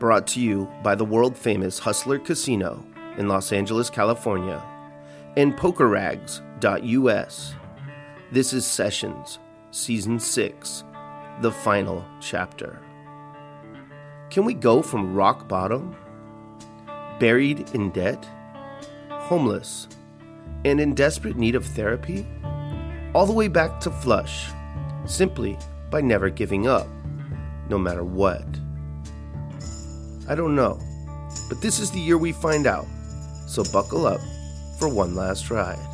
brought to you by the world-famous Hustler Casino in Los Angeles, California, and PokerRags.us. This is Sessions, Season 6, the final chapter. Can we go from rock bottom, buried in debt, homeless, and in desperate need of therapy, all the way back to flush, simply by never giving up, no matter what? I don't know, but this is the year we find out, so buckle up for one last ride.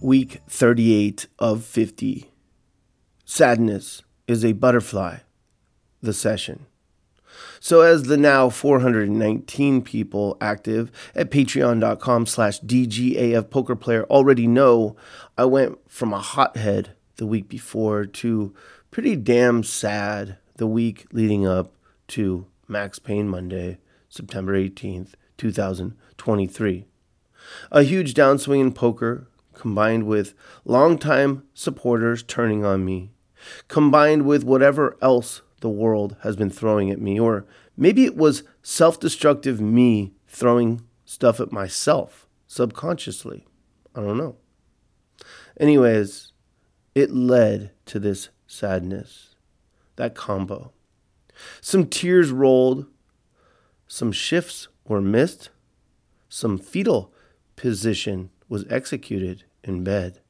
Week 38 of 50. Sadness is a butterfly. The session. So as the now 419 people active at patreon.com/DGAF poker player already know, I went from a hothead the week before to pretty damn sad the week leading up to Max Payne Monday, September 18th, 2023. A huge downswing in poker, combined with longtime supporters turning on me, combined with whatever else the world has been throwing at me, or maybe it was self-destructive me throwing stuff at myself subconsciously. I don't know. Anyways, it led to this sadness, that combo. Some tears rolled, some shifts were missed, some fetal position was executed in bed.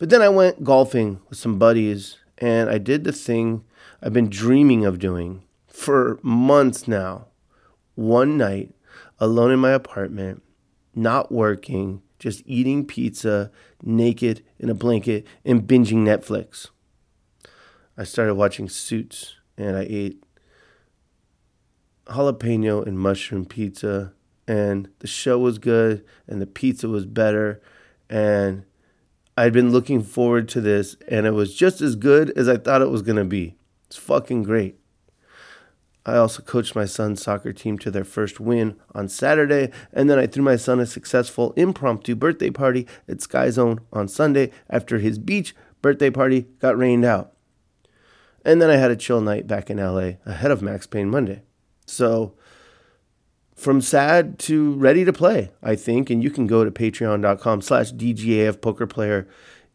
But then I went golfing with some buddies, and I did the thing I've been dreaming of doing for months now. One night, alone in my apartment, not working, just eating pizza, naked in a blanket, and binging Netflix. I started watching Suits, and I ate jalapeno and mushroom pizza, and the show was good, and the pizza was better, and I'd been looking forward to this, and it was just as good as I thought it was going to be. It's fucking great. I also coached my son's soccer team to their first win on Saturday, and then I threw my son a successful impromptu birthday party at Sky Zone on Sunday after his beach birthday party got rained out. And then I had a chill night back in LA ahead of Max Payne Monday. So from sad to ready to play, I think, and you can go to patreon.com/DGAF poker player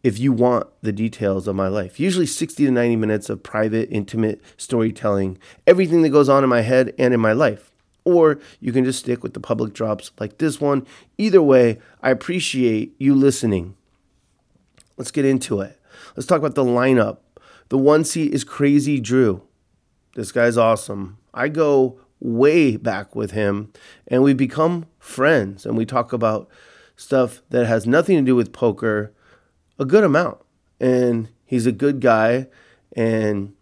if you want the details of my life. Usually 60 to 90 minutes of private, intimate storytelling, everything that goes on in my head and in my life. Or you can just stick with the public drops like this one. Either way, I appreciate you listening. Let's get into it. Let's talk about the lineup. The one seat is Crazy Drew. This guy's awesome. I go way back with him, and we become friends, and we talk about stuff that has nothing to do with poker a good amount, and he's a good guy, and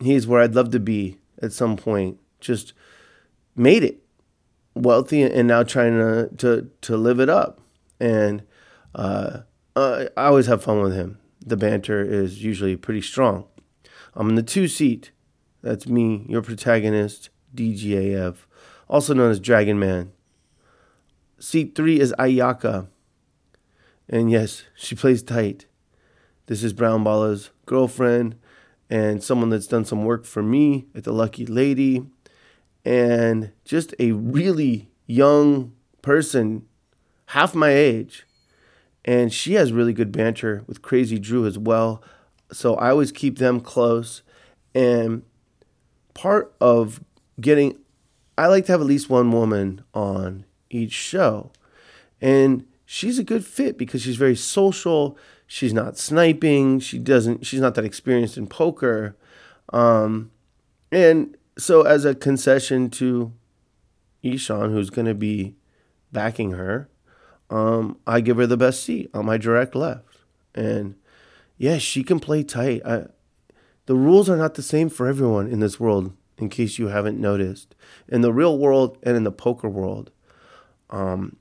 he's where I'd love to be at some point. Just made it, wealthy, and now trying to live it up, and I always have fun with him. The banter is usually pretty strong. I'm in the two seat. That's me, your protagonist, DGAF, also known as Dragon Man. Seat 3 is Ayaka. And yes, she plays tight. This is Brown Bala's girlfriend and someone that's done some work for me at the Lucky Lady. And just a really young person, half my age. And she has really good banter with Crazy Drew as well. So I always keep them close. And part of I like to have at least one woman on each show. And she's a good fit because she's very social. She's not sniping. She's not that experienced in poker. And so as a concession to Ishan, who's going to be backing her, I give her the best seat on my direct left. And yeah, she can play tight. The rules are not the same for everyone in this world, in case you haven't noticed. In the real world and in the poker world.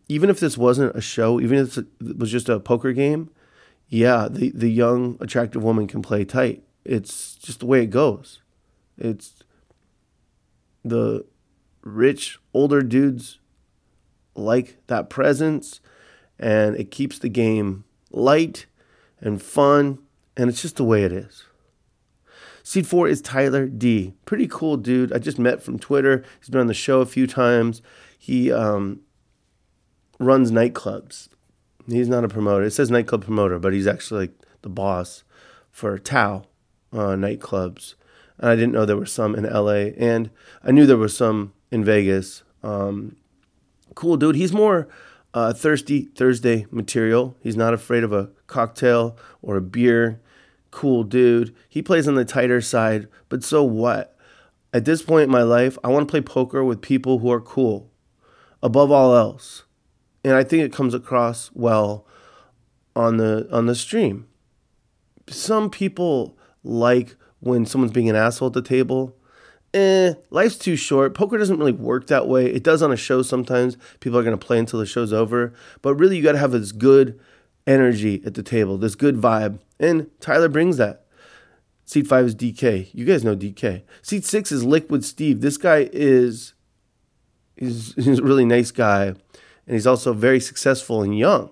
Even if this wasn't a show, even if it was just a poker game, yeah, the young, attractive woman can play tight. It's just the way it goes. It's the rich, older dudes like that presence, and it keeps the game light and fun, and it's just the way it is. Seed 4 is Tyler D. Pretty cool dude. I just met from Twitter. He's been on the show a few times. He runs nightclubs. He's not a promoter. It says nightclub promoter, but he's actually like the boss for Tao nightclubs. And I didn't know there were some in LA, and I knew there were some in Vegas. Cool dude. He's more thirsty Thursday material. He's not afraid of a cocktail or a beer. Cool dude. He plays on the tighter side, but so what? At this point in my life, I want to play poker with people who are cool above all else. And I think it comes across well on the stream. Some people like when someone's being an asshole at the table. Life's too short. Poker doesn't really work that way. It does on a show sometimes. People are going to play until the show's over. But really, you got to have this good energy at the table, this good vibe. And Tyler brings that. Seat 5 is DK. You guys know DK. Seat 6 is Liquid Steve. This guy is he's a really nice guy. And he's also very successful and young.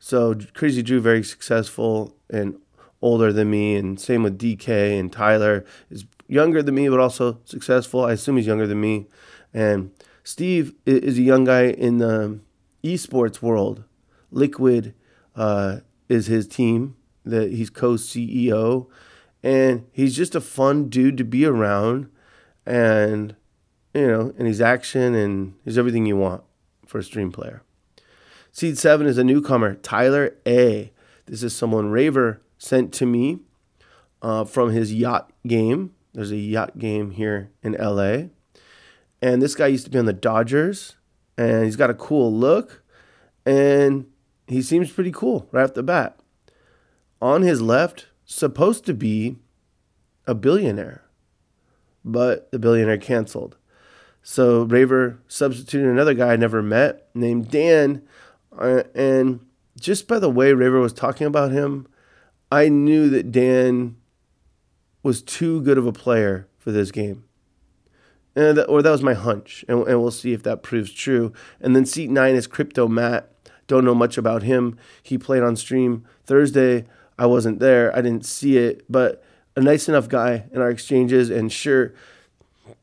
So Crazy Drew, very successful and older than me. And same with DK, and Tyler is younger than me, but also successful. I assume he's younger than me. And Steve is a young guy in the esports world. Liquid is his team that he's co-CEO. And he's just a fun dude to be around. And, you know, and he's action and he's everything you want for a stream player. Seed 7 is a newcomer, Tyler A. This is someone Raver sent to me from his yacht game. There's a yacht game here in LA. And this guy used to be on the Dodgers. And he's got a cool look. And he seems pretty cool right off the bat. On his left, supposed to be a billionaire. But the billionaire canceled. So Raver substituted another guy I never met named Dan. And just by the way Raver was talking about him, I knew that Dan was too good of a player for this game. Or that was my hunch. And we'll see if that proves true. And then seat 9 is Crypto Matt. Don't know much about him. He played on stream Thursday. I wasn't there. I didn't see it. But a nice enough guy in our exchanges. And sure,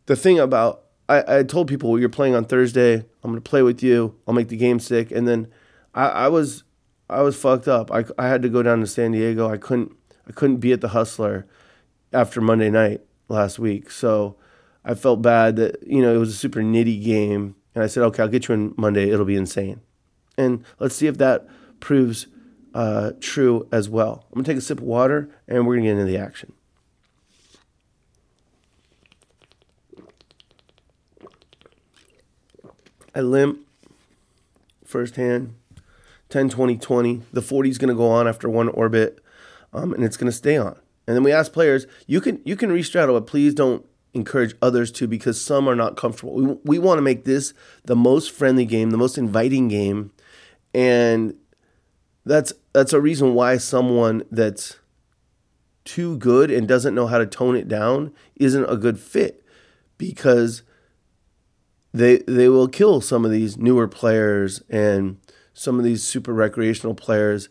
the thing about I told people, well, you're playing on Thursday. I'm going to play with you. I'll make the game sick. And then I was fucked up. I had to go down to San Diego. I couldn't be at the Hustler after Monday night last week. So I felt bad that, you know, it was a super nitty game. And I said, okay, I'll get you in Monday. It'll be insane. And let's see if that proves true as well. I'm going to take a sip of water and we're going to get into the action. I limp firsthand, 10-20-20. The 40's going to go on after one orbit, and it's going to stay on. And then we ask players, you can re-straddle it. Please don't encourage others to, because some are not comfortable. We want to make this the most friendly game, the most inviting game. And that's a reason why someone that's too good and doesn't know how to tone it down isn't a good fit, because They will kill some of these newer players and some of these super recreational players.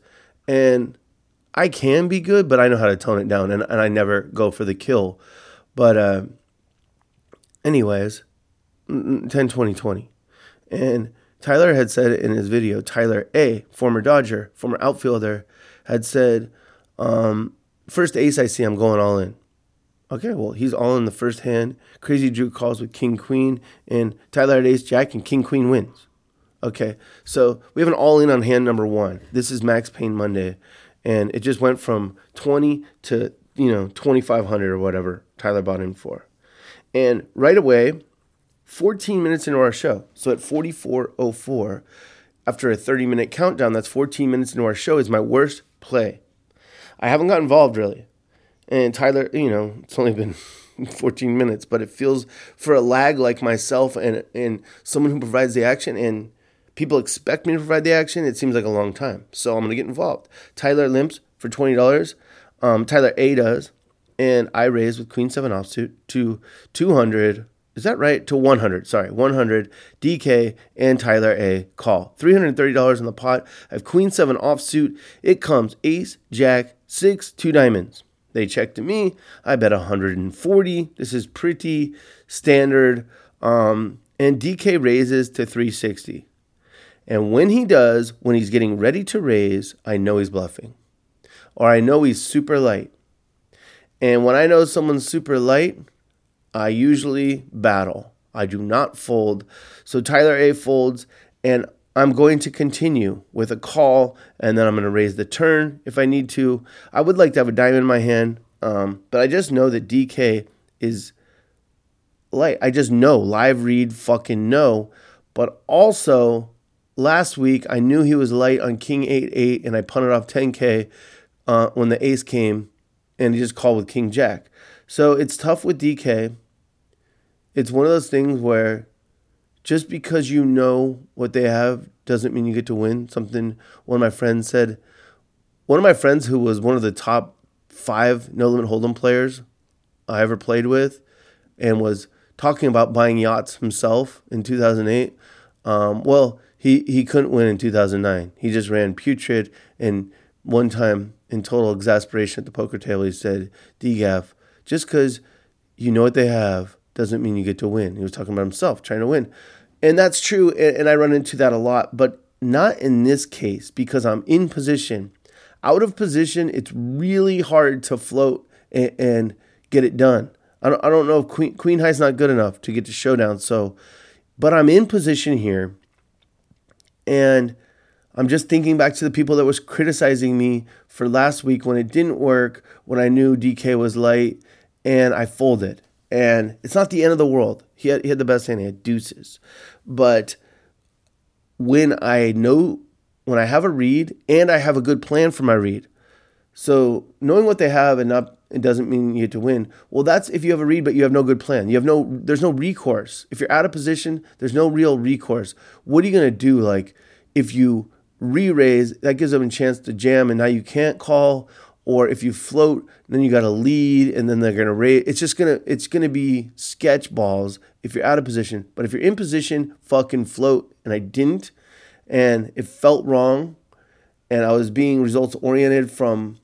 And I can be good, but I know how to tone it down, and I never go for the kill. But anyways, 10-20-20. And Tyler had said in his video, Tyler A, former Dodger, former outfielder, had said, first ace I see, I'm going all in. Okay, well, he's all in the first hand. Crazy Drew calls with king-queen, and Tyler had ace-jack, and king-queen wins. Okay, so we have an all-in on hand number one. This is Max Payne Monday, and it just went from 20 to, you know, 2,500 or whatever Tyler bought in for. And right away, 14 minutes into our show, so at 44:04, after a 30-minute countdown, that's 14 minutes into our show, is my worst play. I haven't got involved, really. And Tyler, you know, it's only been 14 minutes, but it feels for a lag like myself and someone who provides the action, and people expect me to provide the action, it seems like a long time. So I'm going to get involved. Tyler limps for $20. Tyler A does. And I raise with queen 7 offsuit to 200. Is that right? To 100. Sorry, 100. DK and Tyler A call. $330 in the pot. I have queen 7 offsuit. It comes ace, jack, 6, 2 diamonds. They check to me. I bet 140. This is pretty standard. And DK raises to 360. And when he does, when he's getting ready to raise, I know he's bluffing. Or I know he's super light. And when I know someone's super light, I usually battle. I do not fold. So Tyler A folds, and I'm going to continue with a call, and then I'm going to raise the turn if I need to. I would like to have a diamond in my hand, but I just know that DK is light. I just know, live read, fucking know. But also, last week, I knew he was light on King 8-8, and I punted off 10K when the ace came, and he just called with King Jack. So it's tough with DK. It's one of those things where just because you know what they have doesn't mean you get to win. Something one of my friends said, one of my friends who was one of the top 5 No Limit Hold'em players I ever played with and was talking about buying yachts himself in 2008. Well, he couldn't win in 2009. He just ran putrid. And one time in total exasperation at the poker table, he said, DGAF, just because you know what they have doesn't mean you get to win. He was talking about himself trying to win. And that's true, and I run into that a lot, but not in this case because I'm in position. Out of position, it's really hard to float and get it done. I don't know if Queen High's not good enough to get to showdown, so, but I'm in position here, and I'm just thinking back to the people that was criticizing me for last week when it didn't work, when I knew DK was light, and I folded. And it's not the end of the world. He had the best hand. He had deuces. But when I have a read and I have a good plan for my read. So knowing what they have and not, it doesn't mean you get to win. Well, that's if you have a read, but you have no good plan. There's no recourse. If you're out of position, there's no real recourse. What are you going to do? Like if you re-raise, that gives them a chance to jam and now you can't call. Or if you float, then you got to lead, and then they're gonna raise. It's gonna be sketch balls if you're out of position. But if you're in position, fucking float. And I didn't, and it felt wrong. And I was being results oriented from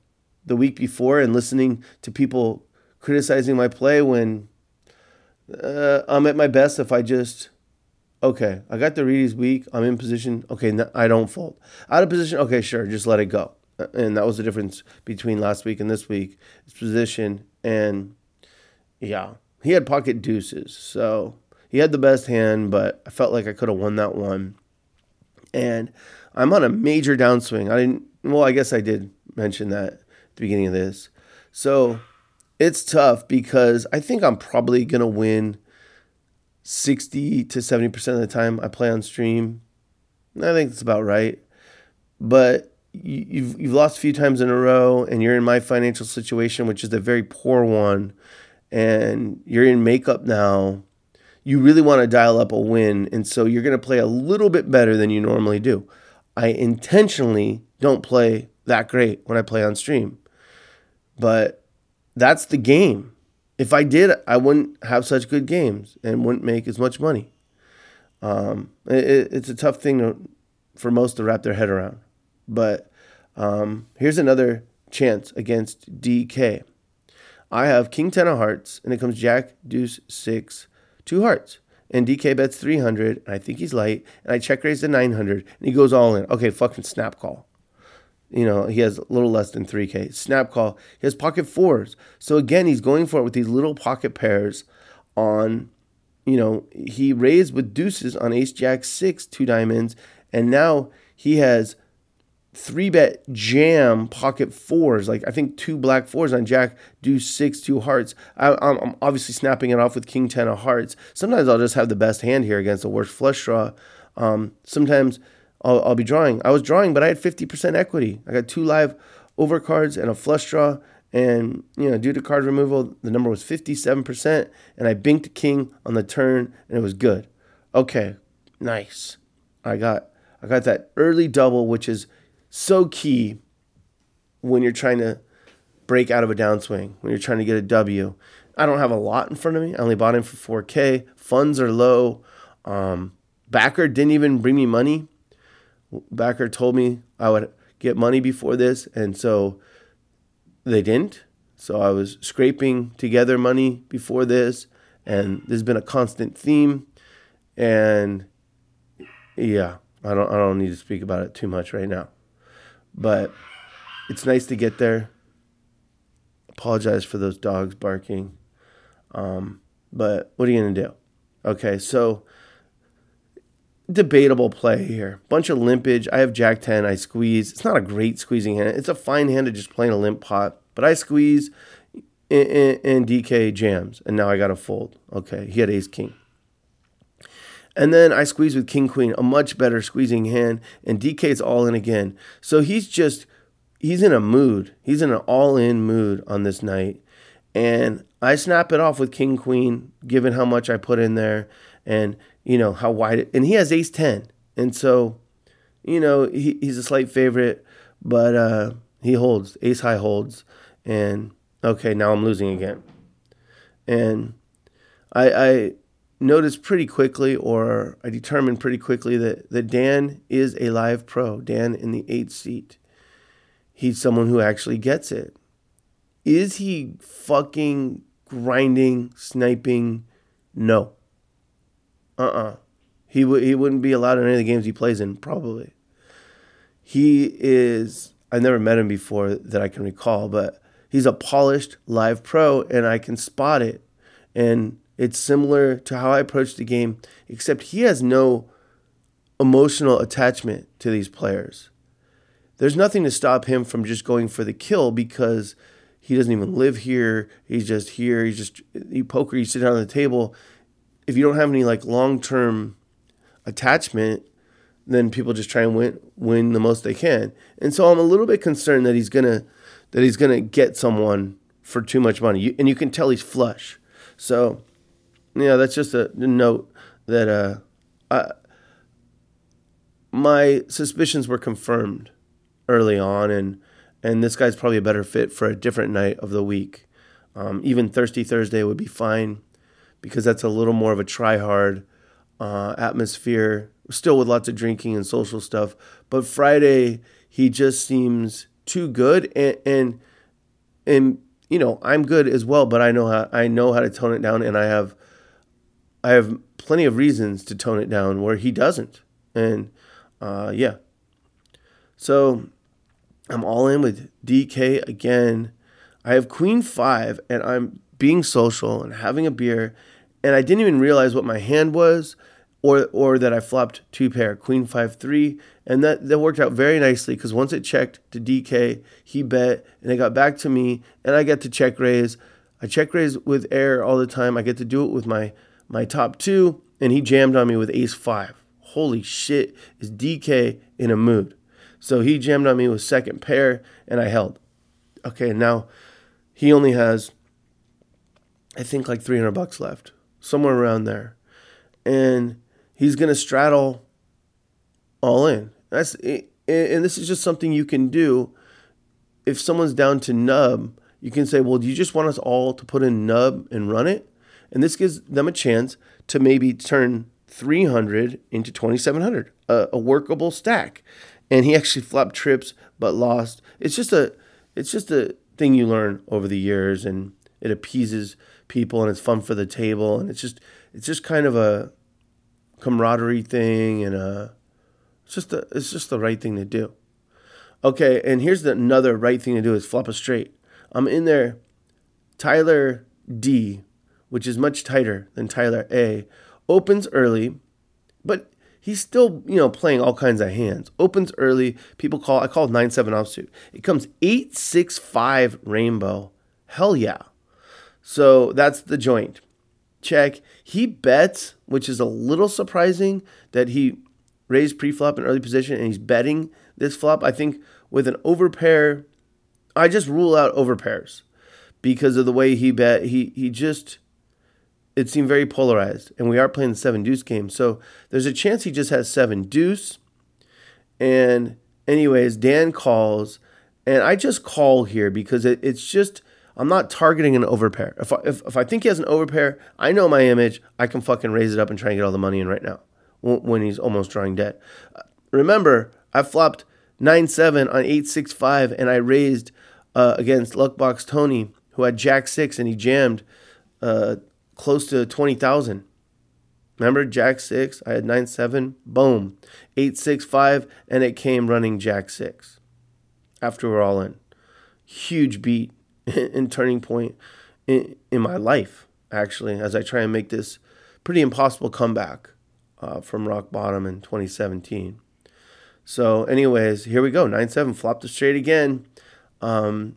the week before and listening to people criticizing my play when I'm at my best if I just. Okay, I got the readies weak. I'm in position. Okay, no, I don't fold. Out of position. Okay, sure, just let it go. And that was the difference between last week and this week. His position, and yeah, he had pocket deuces. So he had the best hand, but I felt like I could have won that one. And I'm on a major downswing. I guess I did mention that at the beginning of this. So it's tough because I think I'm probably going to win 60 to 70% of the time I play on stream. I think that's about right. But you've lost a few times in a row, and you're in my financial situation, which is a very poor one, and you're in makeup now. You really want to dial up a win, and so you're going to play a little bit better than you normally do. I intentionally don't play that great when I play on stream, but that's the game. If I did, I wouldn't have such good games and wouldn't make as much money. It's a tough thing for most to wrap their head around. But here's another chance against DK. I have King 10 of hearts, and it comes Jack, Deuce, 6, 2 hearts. And DK bets 300, and I think he's light, and I check raise to 900, and he goes all in. Okay, fucking snap call. You know, he has a little less than 3K. Snap call. He has pocket fours. So, again, he's going for it with these little pocket pairs on, you know, he raised with deuces on Ace, Jack, 6, 2 diamonds, and now he has 3-bet jam pocket fours, like I think 2 black fours on Jack, Deuce 6, 2 hearts. I'm obviously snapping it off with King 10 of hearts. Sometimes I'll just have the best hand here against the worst flush draw. Sometimes I'll be drawing. I was drawing, but I had 50% equity. I got 2 live overcards and a flush draw. And, you know, due to card removal, the number was 57%. And I binked a king on the turn, and it was good. Okay, nice. I got that early double, which is so key when you're trying to break out of a downswing, when you're trying to get a W. I don't have a lot in front of me. I only bought in for 4K. Funds are low. Backer didn't even bring me money. Backer told me I would get money before this, and so they didn't. So I was scraping together money before this, and there's been a constant theme. And yeah, I don't need to speak about it too much right now. But it's nice to get there. Apologize for those dogs barking. But what are you going to do? Okay, so debatable play here. Bunch of limpage. I have Jack 10. I squeeze. It's not a great squeezing hand. It's a fine hand to just play in a limp pot. But I squeeze, and DK jams. And now I got to fold. Okay, he had ace king. And then I squeeze with king queen, a much better squeezing hand. And DK's all in again. So he's in a mood. He's in an all-in mood on this night. And I snap it off with king queen, given how much I put in there. And you know how wide it, and he has ace 10, and so you know he's a slight favorite, but he holds ace high holds, and okay, now I'm losing again, and I noticed pretty quickly, or I determined pretty quickly that Dan is a live pro. Dan in the 8th seat, he's someone who actually gets it. Is he fucking grinding, sniping? No. He wouldn't be allowed in any of the games he plays in, probably. He is, I've never met him before that I can recall, but he's a polished live pro, and I can spot it. And it's similar to how I approach the game, except he has no emotional attachment to these players. There's nothing to stop him from just going for the kill because he doesn't even live here. He's just here. You poker, you sit down at the table. If you don't have any like long-term attachment, then people just try and win the most they can. And so I'm a little bit concerned that he's gonna get someone for too much money. And you can tell he's flush. So yeah, that's just a note that my suspicions were confirmed early on, and this guy's probably a better fit for a different night of the week. Even Thirsty Thursday would be fine, because that's a little more of a try-hard atmosphere, still with lots of drinking and social stuff. But Friday, he just seems too good, and you know I'm good as well, but I know how to tone it down, and I have plenty of reasons to tone it down where he doesn't, and yeah. So I'm all in with DK again. I have Queen 5, and I'm being social and having a beer. And I didn't even realize what my hand was or that I flopped two pair, queen 5-3. And that worked out very nicely because once it checked to DK, he bet, and it got back to me, and I get to check raise. I check raise with air all the time. I get to do it with my top two, and he jammed on me with ace 5. Holy shit, is DK in a mood. So he jammed on me with second pair, and I held. Okay, now he only has, I think, like $300 left, somewhere around there. And he's going to straddle all in. That's it. And this is just something you can do. If someone's down to nub, you can say, well, do you just want us all to put in nub and run it? And this gives them a chance to maybe turn 300 into 2,700, a workable stack. And he actually flopped trips but lost. It's just a thing you learn over the years, and it appeases people, and it's fun for the table, and it's just kind of a camaraderie thing, and it's just the right thing to do. Okay, and here's another right thing to do is flop a straight. I'm in there, Tyler D, which is much tighter than Tyler A, opens early, but he's still, you know, playing all kinds of hands. Opens early, people call. I called 9-7 offsuit. It comes 8-6-5 rainbow. Hell yeah. So that's the joint. Check. He bets, which is a little surprising that he raised pre-flop in early position and he's betting this flop. I think with an overpair, I just rule out overpairs because of the way he bet. It seemed very polarized, and we are playing the 7-deuce game. So there's a chance he just has 7-deuce. And anyways, Dan calls, and I just call here because it's just, I'm not targeting an overpair. If I think he has an overpair, I know my image. I can fucking raise it up and try and get all the money in right now when he's almost drawing dead. Remember, I flopped 9-7 on 8-6-5, and I raised against Luckbox Tony, who had Jack 6 and he jammed close to 20,000. Remember, Jack 6, I had 9-7, boom, 8-6-5, and it came running Jack 6 after we're all in. Huge beat and turning point in my life, actually, as I try and make this pretty impossible comeback from rock bottom in 2017. So anyways, here we go, 9-7, flopped the straight again. But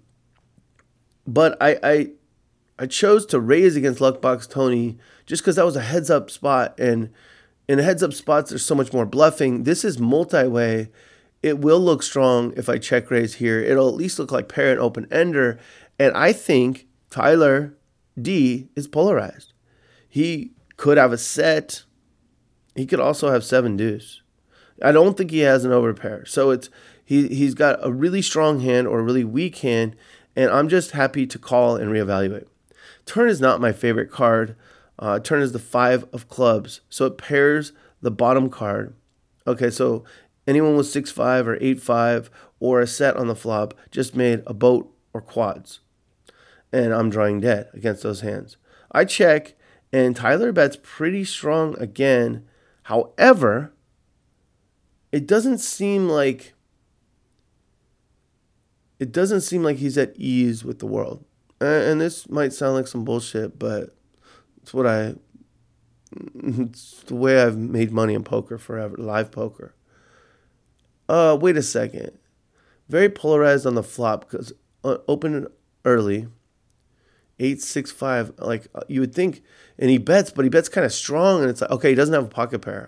I chose to raise against Luckbox Tony just because that was a heads-up spot, and in heads-up spots, there's so much more bluffing. This is multi-way. It will look strong if I check raise here. It'll at least look like pair and open-ender, and I think Tyler D is polarized. He could have a set. He could also have 7-deuce. I don't think he has an overpair, so it's he's got a really strong hand or a really weak hand, and I'm just happy to call and reevaluate. Turn is not my favorite card. Turn is the 5 of clubs. So it pairs the bottom card. Okay, so anyone with 6-5 or 8-5 or a set on the flop just made a boat or quads. And I'm drawing dead against those hands. I check, and Tyler bets pretty strong again. However, it doesn't seem like he's at ease with the world. And this might sound like some bullshit, but it's the way I've made money in poker forever, live poker. Wait a second. Very polarized on the flop because open early, 8-6-5. Like you would think, and he bets, but he bets kind of strong, and it's like, okay, he doesn't have a pocket pair.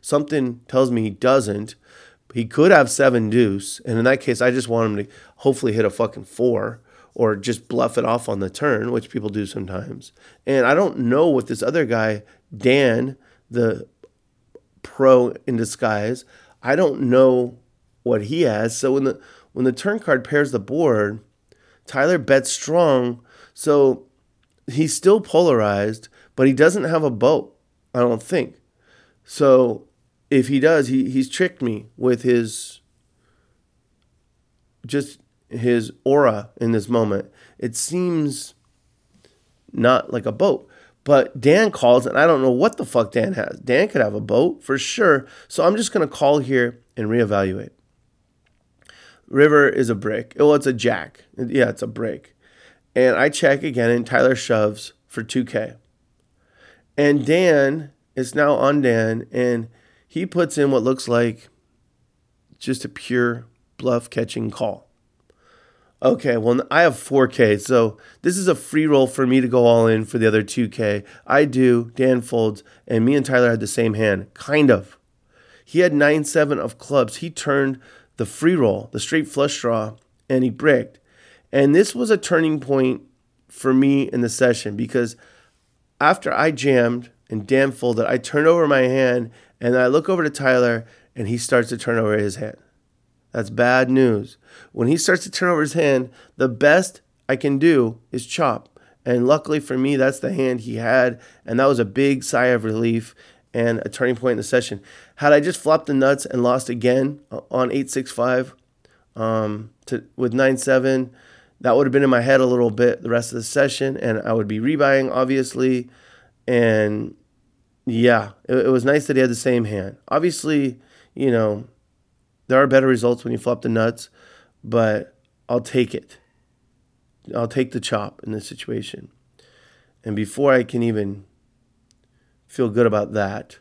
Something tells me he doesn't. He could have 7-deuce, and in that case, I just want him to hopefully hit a fucking 4. Or just bluff it off on the turn, which people do sometimes. And I don't know what this other guy, Dan, the pro in disguise, I don't know what he has. So when the turn card pairs the board, Tyler bets strong. So he's still polarized, but he doesn't have a boat, I don't think. So if he does, he's tricked me with his aura in this moment. It seems not like a boat, but Dan calls, and I don't know what the fuck Dan has. Dan could have a boat for sure. So I'm just going to call here and reevaluate. River is a brick. Oh, it's a jack. Yeah, it's a break. And I check again, and Tyler shoves for 2K. And Dan, it's now on Dan, and he puts in what looks like just a pure bluff catching call. Okay, well, I have 4K, so this is a free roll for me to go all in for the other 2K. I do, Dan folds, and me and Tyler had the same hand, kind of. He had 9-7 of clubs. He turned the free roll, the straight flush draw, and he bricked. And this was a turning point for me in the session because after I jammed and Dan folded, I turned over my hand, and I look over to Tyler, and he starts to turn over his hand. That's bad news. When he starts to turn over his hand, the best I can do is chop. And luckily for me, that's the hand he had. And that was a big sigh of relief and a turning point in the session. Had I just flopped the nuts and lost again on 8-6-5 with 9-7, that would have been in my head a little bit the rest of the session. And I would be rebuying, obviously. And yeah, it was nice that he had the same hand. Obviously, you know, there are better results when you flop the nuts, but I'll take it. I'll take the chop in this situation. And before I can even feel good about that,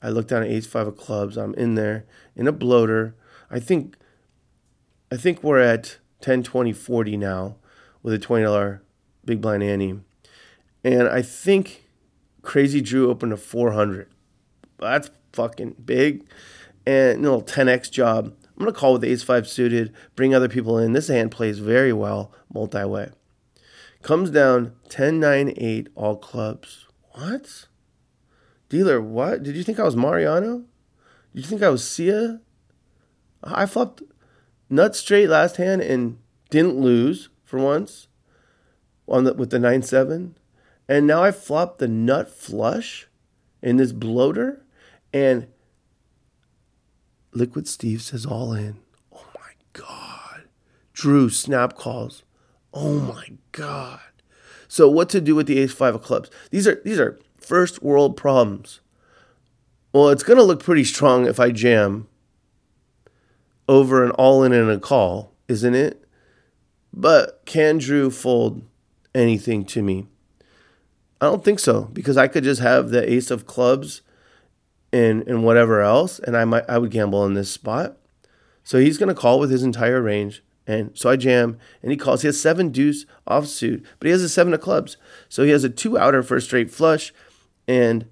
I look down at ace-5 of clubs. I'm in there in a bloater. I think we're at 10-20-40 now with a $20 big blind ante. And I think Crazy Drew opened to 400. That's fucking big. And a little 10x job. I'm going to call with the ace-5 suited, bring other people in. This hand plays very well multi-way. Comes down 10-9-8, all clubs. What? Dealer, what? Did you think I was Mariano? Did you think I was Sia? I flopped nut straight last hand and didn't lose for once with the 9-7. And now I flopped the nut flush in this bloater, and Liquid Steve says all in. Oh my God. Drew snap calls. Oh my God. So what to do with the ace-5 of clubs? These are first world problems. Well, it's going to look pretty strong if I jam over an all-in and a call, isn't it? But can Drew fold anything to me? I don't think so, because I could just have the ace of clubs and whatever else, and I would gamble in this spot. So he's going to call with his entire range, and so I jam, and he calls. He has 7-deuce offsuit, but he has a 7 of clubs. So he has a 2-outer for a straight flush, and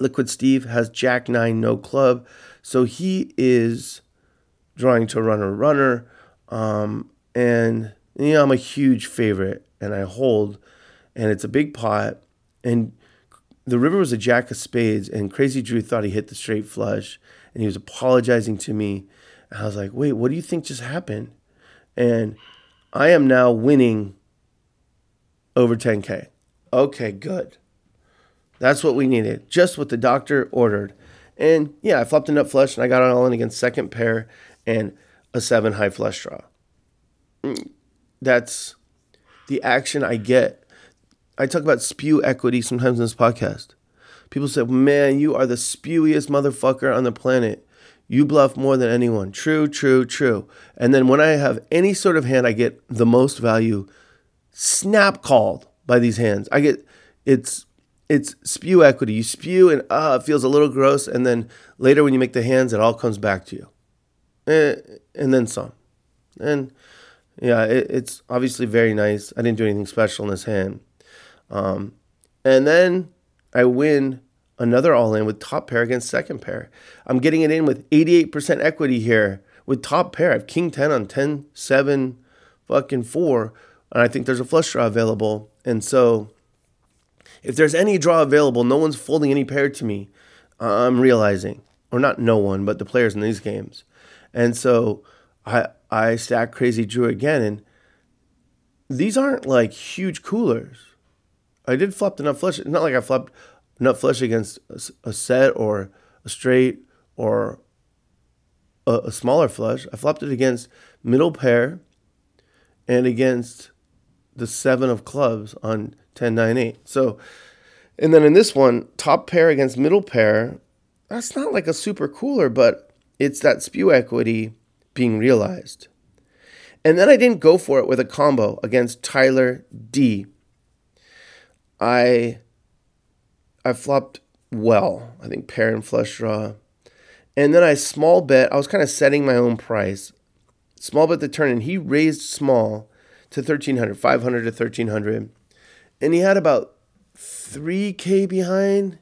Liquid Steve has Jack-9, no club. So he is drawing to runner-runner, and you know, I'm a huge favorite, and I hold, and it's a big pot, and the river was a jack of spades, and Crazy Drew thought he hit the straight flush, and he was apologizing to me, and I was like, wait, what do you think just happened? And I am now winning over 10K. Okay, good. That's what we needed, just what the doctor ordered. And yeah, I flopped a nut flush, and I got an all-in against second pair and a 7 high flush draw. That's the action I get. I talk about spew equity sometimes in this podcast. People say, man, you are the spewiest motherfucker on the planet. You bluff more than anyone. True, true, true. And then when I have any sort of hand, I get the most value snap called by these hands. I get, it's spew equity. You spew and it feels a little gross. And then later when you make the hands, it all comes back to you. And then some. And yeah, it's obviously very nice. I didn't do anything special in this hand. And then I win another all-in with top pair against second pair. I'm getting it in with 88% equity here with top pair. I have king 10 on 10, 7, fucking 4. And I think there's a flush draw available. And so if there's any draw available, no one's folding any pair to me, I'm realizing. Or not no one, but the players in these games. And so I stack Crazy Drew again. And these aren't like huge coolers. I did flop the nut flush. It's not like I flopped nut flush against a set or a straight or a smaller flush. I flopped it against middle pair and against the 7 of clubs on 10, 9, 8. So, and then in this one, top pair against middle pair, that's not like a super cooler, but it's that spew equity being realized. And then I didn't go for it with a combo against Tyler D. I flopped well, I think pair and flush draw. And then I small bet, I was kind of setting my own price. Small bet the turn, and he raised small to 1,300, 500 to 1,300. And he had about 3K behind.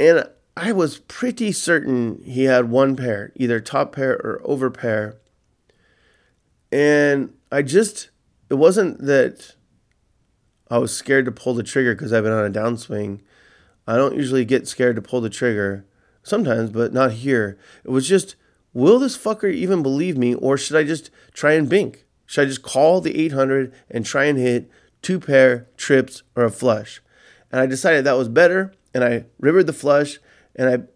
And I was pretty certain he had one pair, either top pair or over pair. And it wasn't that I was scared to pull the trigger because I've been on a downswing. I don't usually get scared to pull the trigger. Sometimes, but not here. It was just, will this fucker even believe me, or should I just try and bink? Should I just call the 800 and try and hit 2 pair, trips, or a flush? And I decided that was better, and I rivered the flush, and I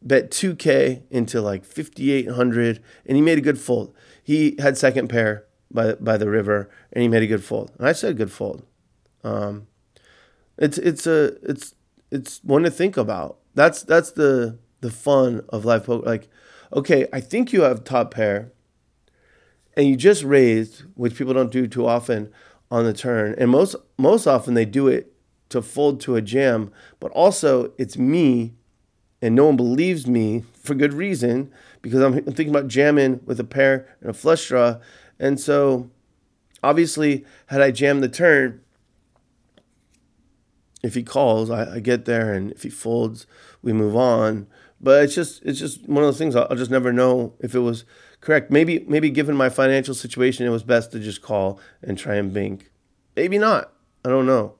bet 2K into like 5,800, and he made a good fold. He had second pair by the river, and he made a good fold. And I said good fold. It's one to think about. That's the fun of live poker. Like, okay, I think you have top pair and you just raised, which people don't do too often on the turn. And most often they do it to fold to a jam, but also it's me and no one believes me for good reason because I'm thinking about jamming with a pair and a flush draw. And so obviously had I jammed the turn, if he calls, I get there, and if he folds, we move on. But it's just one of those things. I'll just never know if it was correct. Maybe given my financial situation, it was best to just call and try and bink. Maybe not. I don't know.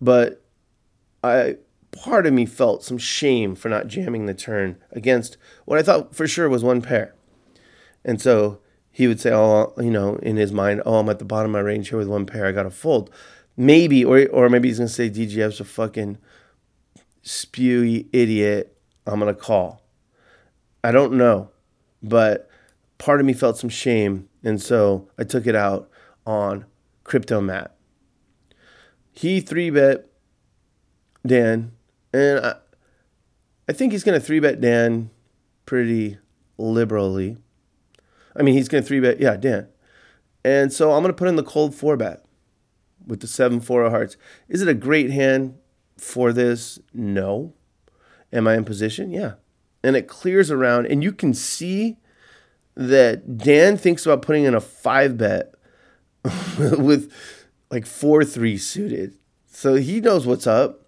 But part of me felt some shame for not jamming the turn against what I thought for sure was one pair. And so he would say, oh, you know, in his mind, oh, I'm at the bottom of my range here with one pair. I got to fold. Maybe, or maybe he's going to say, DGF's a fucking spewy idiot. I'm going to call. I don't know. But part of me felt some shame And so I took it out on Crypto Matt. He 3-bet Dan, and I think he's going to 3-bet Dan pretty liberally. I mean, he's going to 3-bet, yeah, Dan. And so I'm going to put in the cold 4-bet with the 7-4 of hearts. Is it a great hand for this? No. Am I in position? Yeah. And it clears around, and you can see that Dan thinks about putting in a 5-bet with like 4-3 suited. So he knows what's up,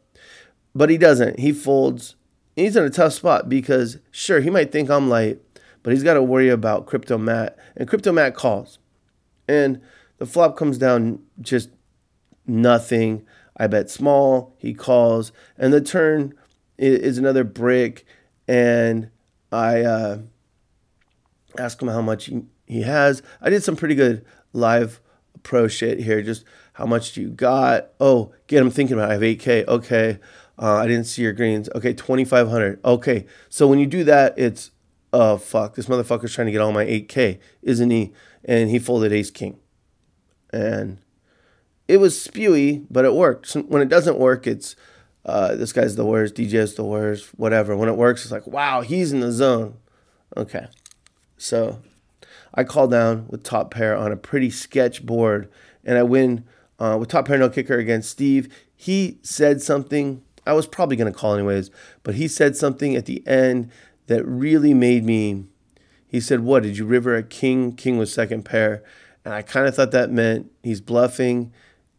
but he doesn't. He folds. He's in a tough spot because, sure, he might think I'm light, but he's got to worry about Crypto Matt. And Crypto Matt calls. And the flop comes down just nothing. I bet small. He calls. And the turn is another brick. And I ask him how much he has. I did some pretty good live pro shit here. Just how much do you got? Oh, get him thinking about it. I have 8K. Okay. I didn't see your greens. Okay, 2,500. Okay. So when you do that, it's, oh, fuck, this motherfucker's trying to get all my 8K, isn't he? And he folded ace king. And it was spewy, but it worked. So when it doesn't work, it's this guy's the worst, DJ's the worst, whatever. When it works, it's like, wow, he's in the zone. Okay. So I call down with top pair on a pretty sketch board, and I win with top pair no kicker against Steve. He said something. I was probably going to call anyways, but he said something at the end that really made me, he said, what, did you river a king? King was second pair. And I kind of thought that meant he's bluffing.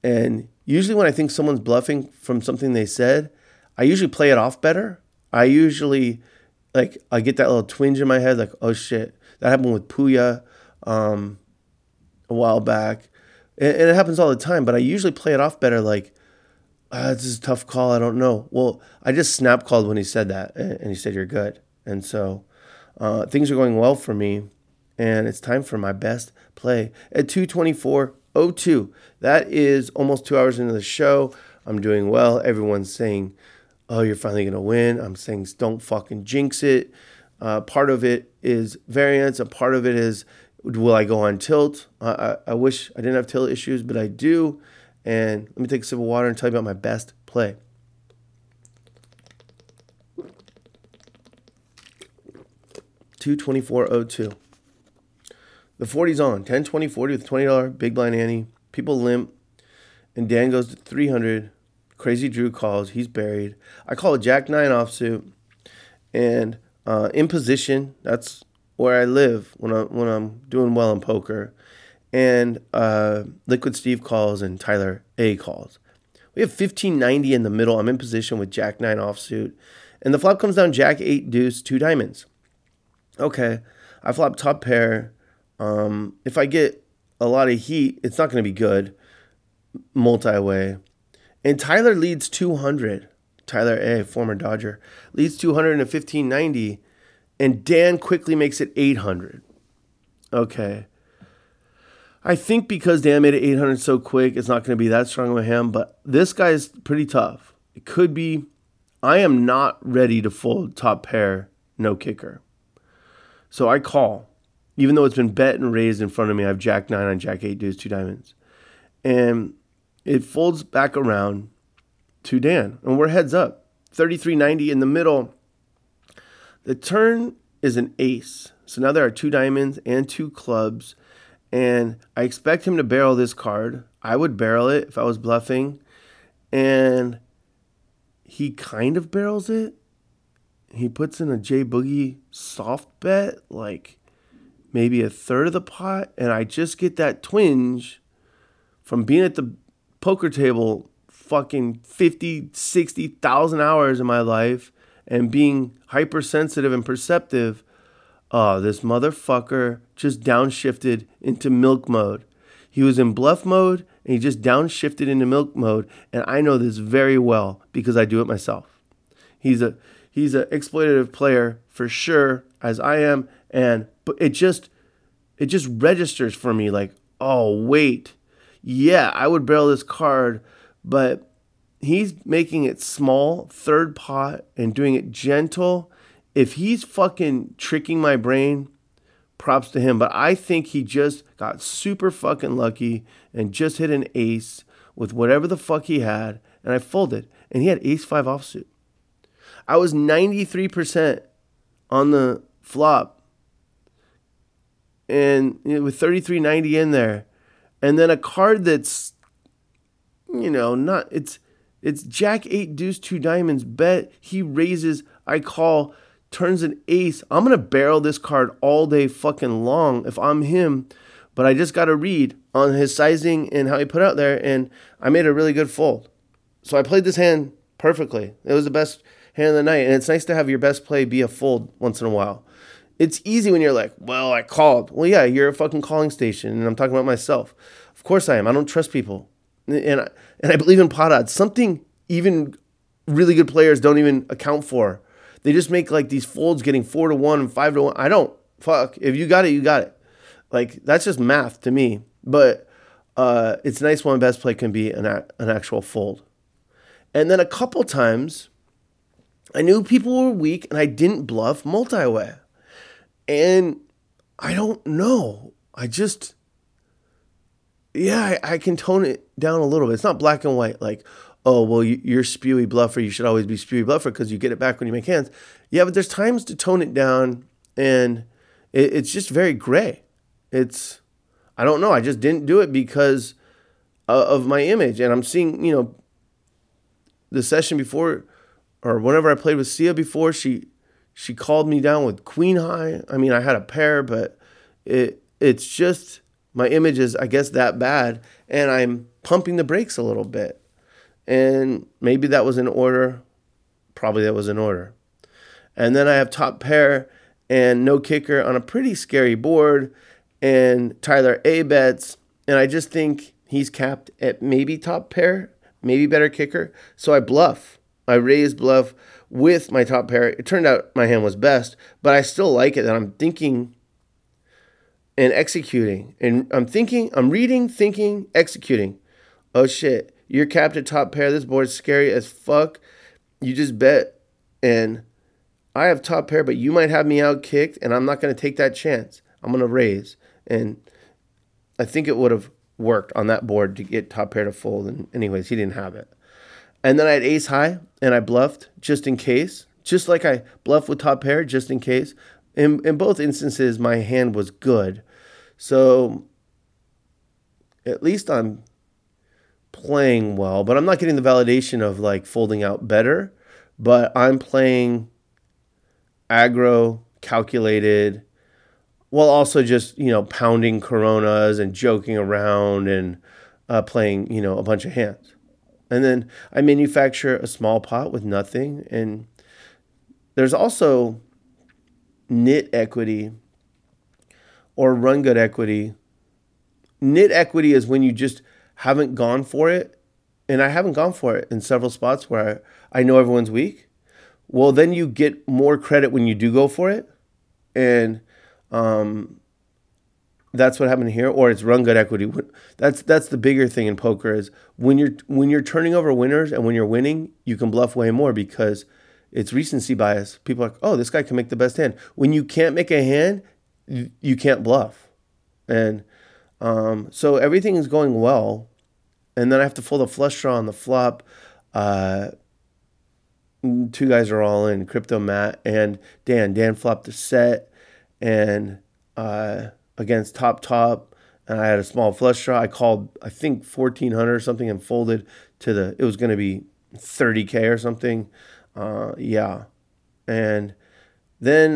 And usually when I think someone's bluffing from something they said, I usually play it off better. I usually, like, I get that little twinge in my head, like, oh, shit. That happened with Puya a while back. And it happens all the time, but I usually play it off better, like, this is a tough call, I don't know. Well, I just snap called when he said that, and he said, you're good. And so things are going well for me, and it's time for my best play at 2:24:02. That is almost 2 hours into the show. I'm doing well. Everyone's saying, oh, you're finally going to win. I'm saying, don't fucking jinx it. Part of it is variance. A part of it is, will I go on tilt? I wish I didn't have tilt issues, but I do. And let me take a sip of water and tell you about my best play. $224.02. The 40's on. 10/20/40 with $20 big blind ante. People limp. And Dan goes to 300. Crazy Drew calls. He's buried. I call a Jack 9 offsuit. And in position, that's where I live when I'm doing well in poker. And Liquid Steve calls and Tyler A calls. We have 1590 in the middle. I'm in position with Jack 9 offsuit. And the flop comes down Jack 8 deuce, 2 diamonds. Okay, I flop top pair. If I get a lot of heat, it's not going to be good. Multi-way. And Tyler leads 200. Tyler A, former Dodger, leads 200 to 1590. And Dan quickly makes it 800. Okay. I think because Dan made it 800 so quick, it's not going to be that strong with him. But this guy is pretty tough. It could be. I am not ready to fold top pair, no kicker. So I call, even though it's been bet and raised in front of me. I have Jack 9 on Jack 8 deuce, 2 diamonds. And it folds back around to Dan. And we're heads up. 3390 in the middle. The turn is an ace. So now there are 2 diamonds and 2 clubs. And I expect him to barrel this card. I would barrel it if I was bluffing. And he kind of barrels it. He puts in a J Boogie soft bet, like maybe a third of the pot, and I just get that twinge from being at the poker table fucking 50, 60,000 hours in my life and being hypersensitive and perceptive. Oh, this motherfucker just downshifted into milk mode. He was in bluff mode, and he just downshifted into milk mode, and I know this very well because I do it myself. He's an exploitative player for sure, as I am, and but it just registers for me like, oh wait, yeah, I would barrel this card, but he's making it small, third pot, and doing it gentle. If he's fucking tricking my brain, props to him. But I think he just got super fucking lucky and just hit an ace with whatever the fuck he had. And I folded. And he had ace-5 offsuit. I was 93% on the flop. And you know, with 33.90 in there. And then a card that's, you know, not... It's Jack 8 Deuce 2 Diamonds. Bet. He raises. I call. Turns an ace. I'm going to barrel this card all day fucking long if I'm him. But I just got to read on his sizing and how he put out there. And I made a really good fold. So I played this hand perfectly. It was the best hand of the night. And it's nice to have your best play be a fold once in a while. It's easy when you're like, well, I called. Well, yeah, you're a fucking calling station. And I'm talking about myself. Of course I am. I don't trust people. And I believe in pot odds. Something even really good players don't even account for. They just make like these folds getting 4-1 and 5-1. I don't. Fuck. If you got it, you got it. Like that's just math to me. But it's nice when best play can be an actual fold. And then a couple times, I knew people were weak and I didn't bluff multi-way. And I don't know. I just... Yeah, I can tone it down a little bit. It's not black and white. Like, oh, well, you're spewy bluffer. You should always be spewy bluffer because you get it back when you make hands. Yeah, but there's times to tone it down, and it's just very gray. I don't know. I just didn't do it because of my image. And I'm seeing, you know, the session before or whenever I played with Sia before, she called me down with queen high. I mean, I had a pair, but it's just... My image is, I guess, that bad, and I'm pumping the brakes a little bit. And maybe that was in order. Probably that was in order. And then I have top pair and no kicker on a pretty scary board, and Tyler A bets, and I just think he's capped at maybe top pair, maybe better kicker. So I bluff. I raise bluff with my top pair. It turned out my hand was best, but I still like it that I'm thinking... and executing. And I'm reading, thinking, executing. Oh shit, you're capped at top pair. This board's scary as fuck. You just bet and I have top pair, but you might have me out kicked and I'm not going to take that chance. I'm going to raise. And I think it would have worked on that board to get top pair to fold. And anyways, he didn't have it. And then I had ace high and I bluffed just in case. Just like I bluffed with top pair just in case. In both instances, my hand was good. So at least I'm playing well. But I'm not getting the validation of, like, folding out better. But I'm playing aggro, calculated, while also just, you know, pounding Coronas and joking around and playing, you know, a bunch of hands. And then I manufacture a small pot with nothing. And there's also... knit equity or run good equity. Knit equity is when you just haven't gone for it. And I haven't gone for it in several spots where I know everyone's weak. Well, then you get more credit when you do go for it. And that's what happened here. Or it's run good equity. That's the bigger thing in poker is when you're turning over winners and when you're winning, you can bluff way more because it's recency bias. People are like, oh, this guy can make the best hand. When you can't make a hand, you can't bluff. And so everything is going well. And then I have to fold a flush draw on the flop. Two guys are all in, Crypto Matt and Dan. Dan flopped a set and against top. And I had a small flush draw. I called, I think, 1,400 or something and folded to it was going to be 30K or something. Yeah. And then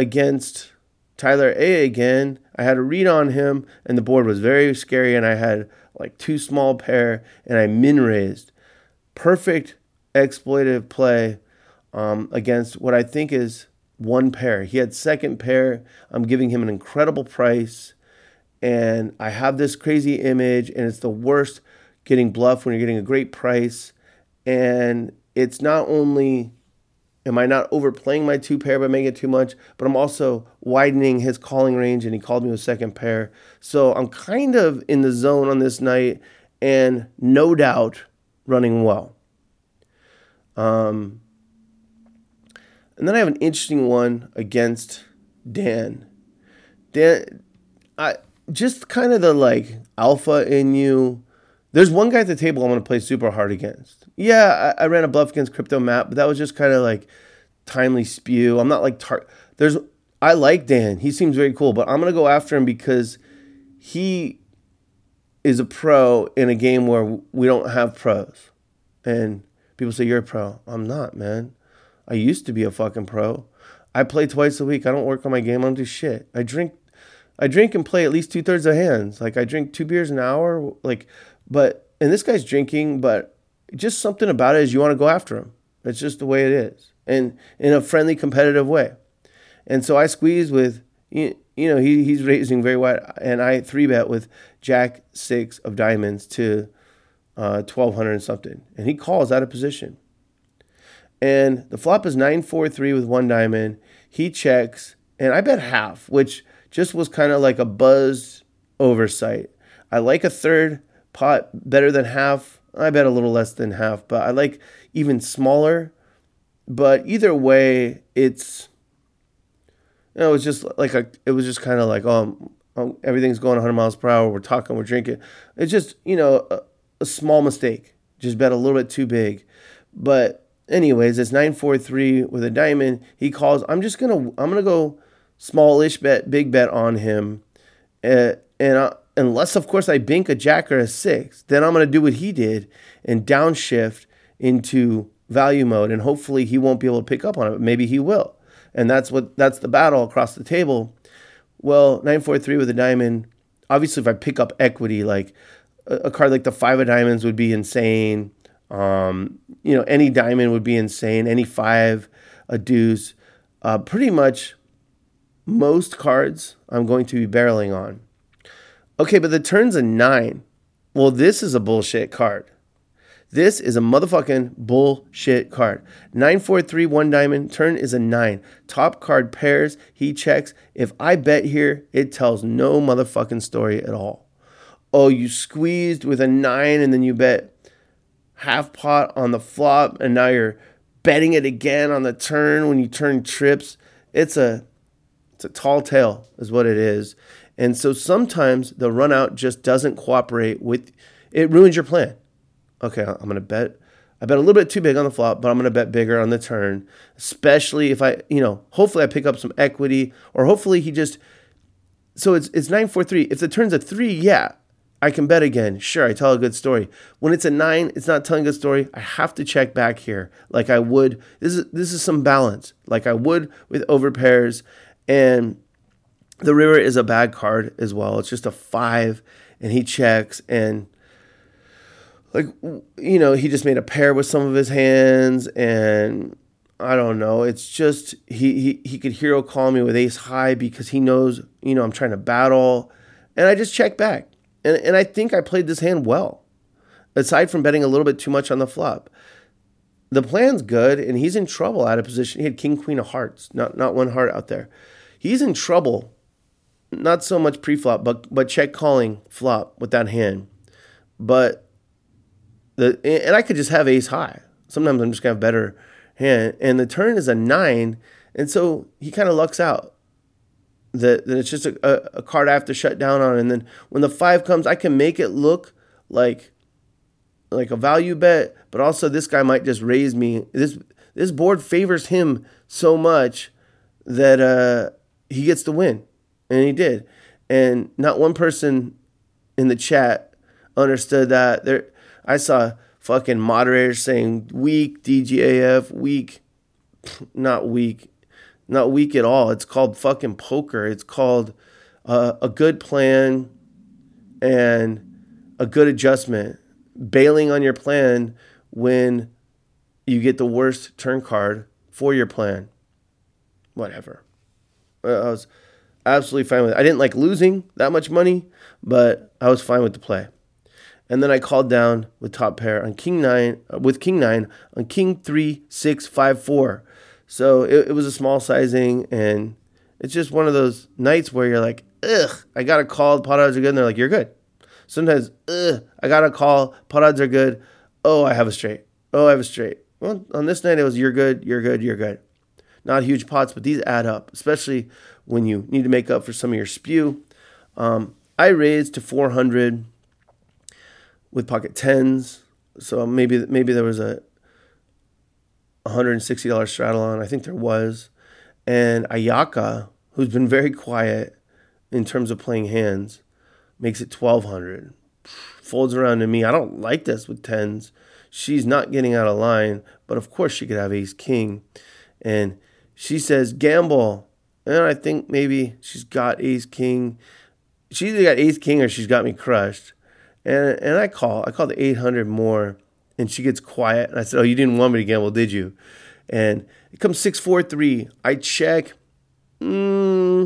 against Tyler A again, I had a read on him and the board was very scary. And I had like two small pair and I min raised. Perfect exploitive play against what I think is one pair. He had second pair. I'm giving him an incredible price. And I have this crazy image and it's the worst getting bluff when you're getting a great price. And it's not only am I not overplaying my two pair by making it too much, but I'm also widening his calling range, and he called me with second pair. So I'm kind of in the zone on this night and no doubt running well. And then I have an interesting one against Dan. Dan, I just kind of the like alpha in you. There's one guy at the table I want to play super hard against. Yeah, I ran a bluff against Crypto Matt, but that was just kind of like timely spew. I'm not like I like Dan. He seems very cool, but I'm going to go after him because he is a pro in a game where we don't have pros. And people say, you're a pro. I'm not, man. I used to be a fucking pro. I play twice a week. I don't work on my game. I don't do shit. I drink and play at least 2/3 of hands. Like I drink 2 beers an hour. Like, but, and this guy's drinking, but just something about it is you want to go after him. It's just the way it is. And in a friendly, competitive way. And so I squeeze with, you know, he's raising very wide. And I 3-bet with Jack 6 of diamonds to 1,200 and something. And he calls out of position. And the flop is 9-4-3 with 1 diamond. He checks, and I bet half, which just was kind of like a buzz oversight. I like a third pot better than half. I bet a little less than half, but I like even smaller. But either way, it's, you know, it was just like everything's going 100 miles per hour. We're talking, we're drinking. It's just, you know, a small mistake. Just bet a little bit too big, but. Anyways, it's 9-4-3 with a diamond. He calls. I'm gonna go smallish bet, big bet on him, unless of course I bink a jack or a 6, then I'm gonna do what he did and downshift into value mode, and hopefully he won't be able to pick up on it. Maybe he will, and that's the battle across the table. Well, 9-4-3 with a diamond. Obviously, if I pick up equity, like a card like the 5 of diamonds would be insane. You know, any diamond would be insane. Any 5, a deuce, pretty much most cards I'm going to be barreling on. Okay, but the turn's a 9. Well, this is a bullshit card. This is a motherfucking bullshit card. 9-4-3, 1 diamond, turn is a 9. Top card pairs, he checks. If I bet here, it tells no motherfucking story at all. Oh, you squeezed with a 9 and then you bet half pot on the flop, and now you're betting it again on the turn when you turn trips. It's a tall tale is what it is. And so sometimes the run out just doesn't cooperate with it, ruins your plan. Okay, I'm going to bet. I bet a little bit too big on the flop, but I'm going to bet bigger on the turn, especially if I, you know, hopefully I pick up some equity, or hopefully he just, so it's 9-4-3. If the turn's a 3, yeah, I can bet again. Sure, I tell a good story. When it's a 9, it's not telling a good story. I have to check back here. Like I would, this is some balance. Like I would with overpairs. And the river is a bad card as well. It's just a 5, and he checks. And like, you know, he just made a pair with some of his hands. And I don't know. It's just, he could hero call me with ace high because he knows, you know, I'm trying to battle. And I just check back. And I think I played this hand well, aside from betting a little bit too much on the flop. The plan's good, and he's in trouble out of position. He had king, queen of hearts, not one heart out there. He's in trouble, not so much pre-flop, but check calling flop with that hand. But and I could just have ace high. Sometimes I'm just going to have better hand. And the turn is a 9, and so he kind of lucks out. That it's just a card I have to shut down on. And then when the 5 comes, I can make it look like a value bet, but also this guy might just raise me. This board favors him so much that he gets the win, and he did. And not one person in the chat understood that. There, I saw fucking moderators saying, weak, DGAF, weak, not weak. Not weak at all. It's called fucking poker. It's called a good plan and a good adjustment. Bailing on your plan when you get the worst turn card for your plan. Whatever. I was absolutely fine with it. I didn't like losing that much money, but I was fine with the play. And then I called down with top pair on king nine on king 3, 6, 5, 4. So it was a small sizing, and it's just one of those nights where you're like, ugh, I got a call, pot odds are good, and they're like, you're good. Sometimes, ugh, I got a call, pot odds are good, oh, I have a straight. Well, on this night, it was, you're good, you're good, you're good. Not huge pots, but these add up, especially when you need to make up for some of your spew. I raised to 400 with pocket tens, so maybe there was a $160 straddle on. I think there was. And Ayaka, who's been very quiet in terms of playing hands, makes it 1,200. Folds around to me. I don't like this with tens. She's not getting out of line, but of course she could have ace king. And she says, gamble. And I think maybe she's got ace king. She's either got ace king or she's got me crushed. And I call the 800 more. And she gets quiet. And I said, oh, you didn't want me to gamble, did you? And it comes 6-4-3. I check. I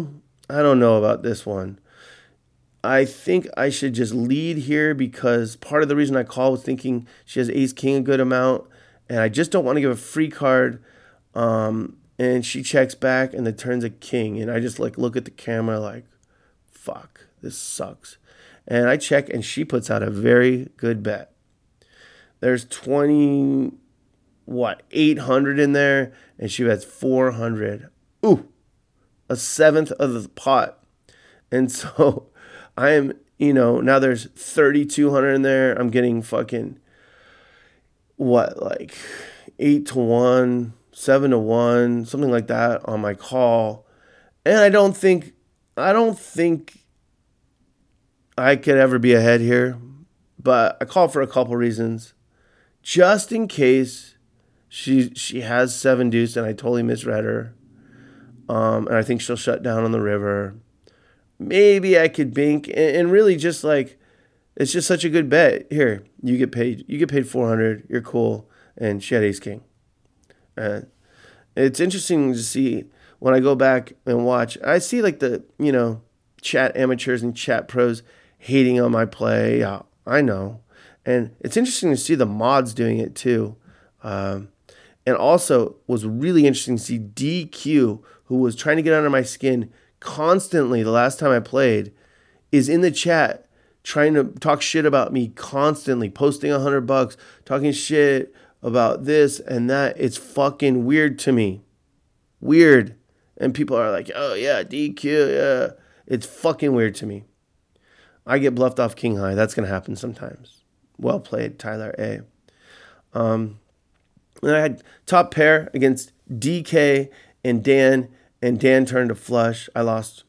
don't know about this one. I think I should just lead here because part of the reason I called was thinking she has ace king a good amount. And I just don't want to give a free card. And she checks back and it turns a king. And I just look at the camera like, fuck, this sucks. And I check and she puts out a very good bet. There's 800 in there, and she bets 400. Ooh, a seventh of the pot. And so I am, now there's 3,200 in there. I'm getting fucking, 8-1, 7-1, something like that on my call. And I don't think I could ever be ahead here, but I call for a couple reasons. Just in case she has 7-deuce and I totally misread her. And I think she'll shut down on the river. Maybe I could bink and really just it's just such a good bet. Here, you get paid. You get paid 400. You're cool. And she had ace king. And it's interesting to see when I go back and watch. I see the, chat amateurs and chat pros hating on my play. Yeah, I know. And it's interesting to see the mods doing it too. And also was really interesting to see DQ, who was trying to get under my skin constantly the last time I played, is in the chat trying to talk shit about me constantly, posting $100, talking shit about this and that. It's fucking weird to me. Weird. And people are like, oh yeah, DQ, yeah. It's fucking weird to me. I get bluffed off king high. That's going to happen sometimes. Well played, Tyler A. And I had top pair against DK and Dan turned to flush. I lost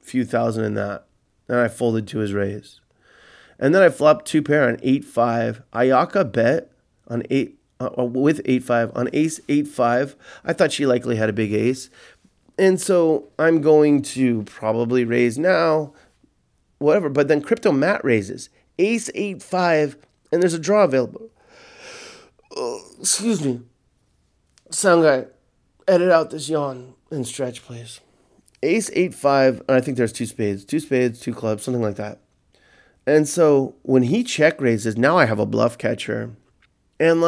a few thousand in that, and I folded to his raise. And then I flopped two pair on 8-5. Ayaka bet on with 8-5 on ace 8-5. I thought she likely had a big ace, and so I'm going to probably raise now, whatever. But then Crypto Matt raises. Ace 8-5, and there's a draw available. Oh, excuse me. Sound guy, edit out this yawn and stretch, please. Ace 8-5, and I think there's two spades, two clubs, something like that. And so when he check raises, now I have a bluff catcher. And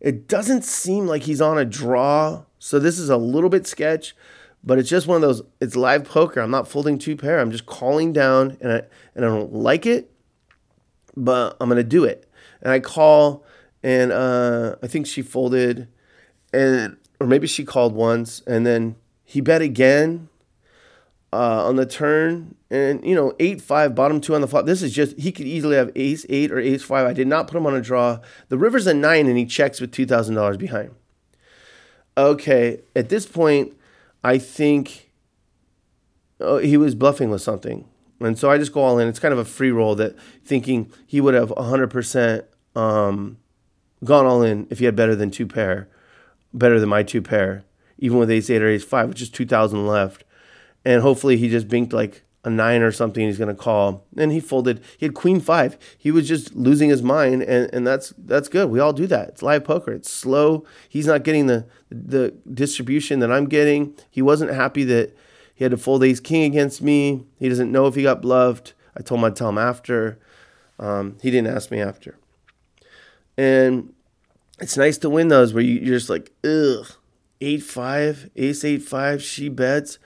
it doesn't seem like he's on a draw. So this is a little bit sketch, but it's just one of those, it's live poker. I'm not folding two pair. I'm just calling down, and I don't like it. But I'm going to do it. And I call, and I think she folded, or maybe she called once, and then he bet again on the turn. And, 8-5, bottom two on the flop. This is just, he could easily have ace 8 or ace 5. I did not put him on a draw. The river's a 9, and he checks with $2,000 behind. Okay, at this point, I think he was bluffing with something. And so I just go all in. It's kind of a free roll that thinking he would have 100% gone all in if he had better than my two pair, even with ace 8 or ace 5, which is 2,000 left. And hopefully he just binked a 9 or something he's going to call. And he folded. He had queen 5. He was just losing his mind, and that's good. We all do that. It's live poker. It's slow. He's not getting the distribution that I'm getting. He wasn't happy that he had to fold ace king against me. He doesn't know if he got bluffed. I told him I'd tell him after. He didn't ask me after. And it's nice to win those where you're just like, ugh, 8-5, ace 8-5, she bets.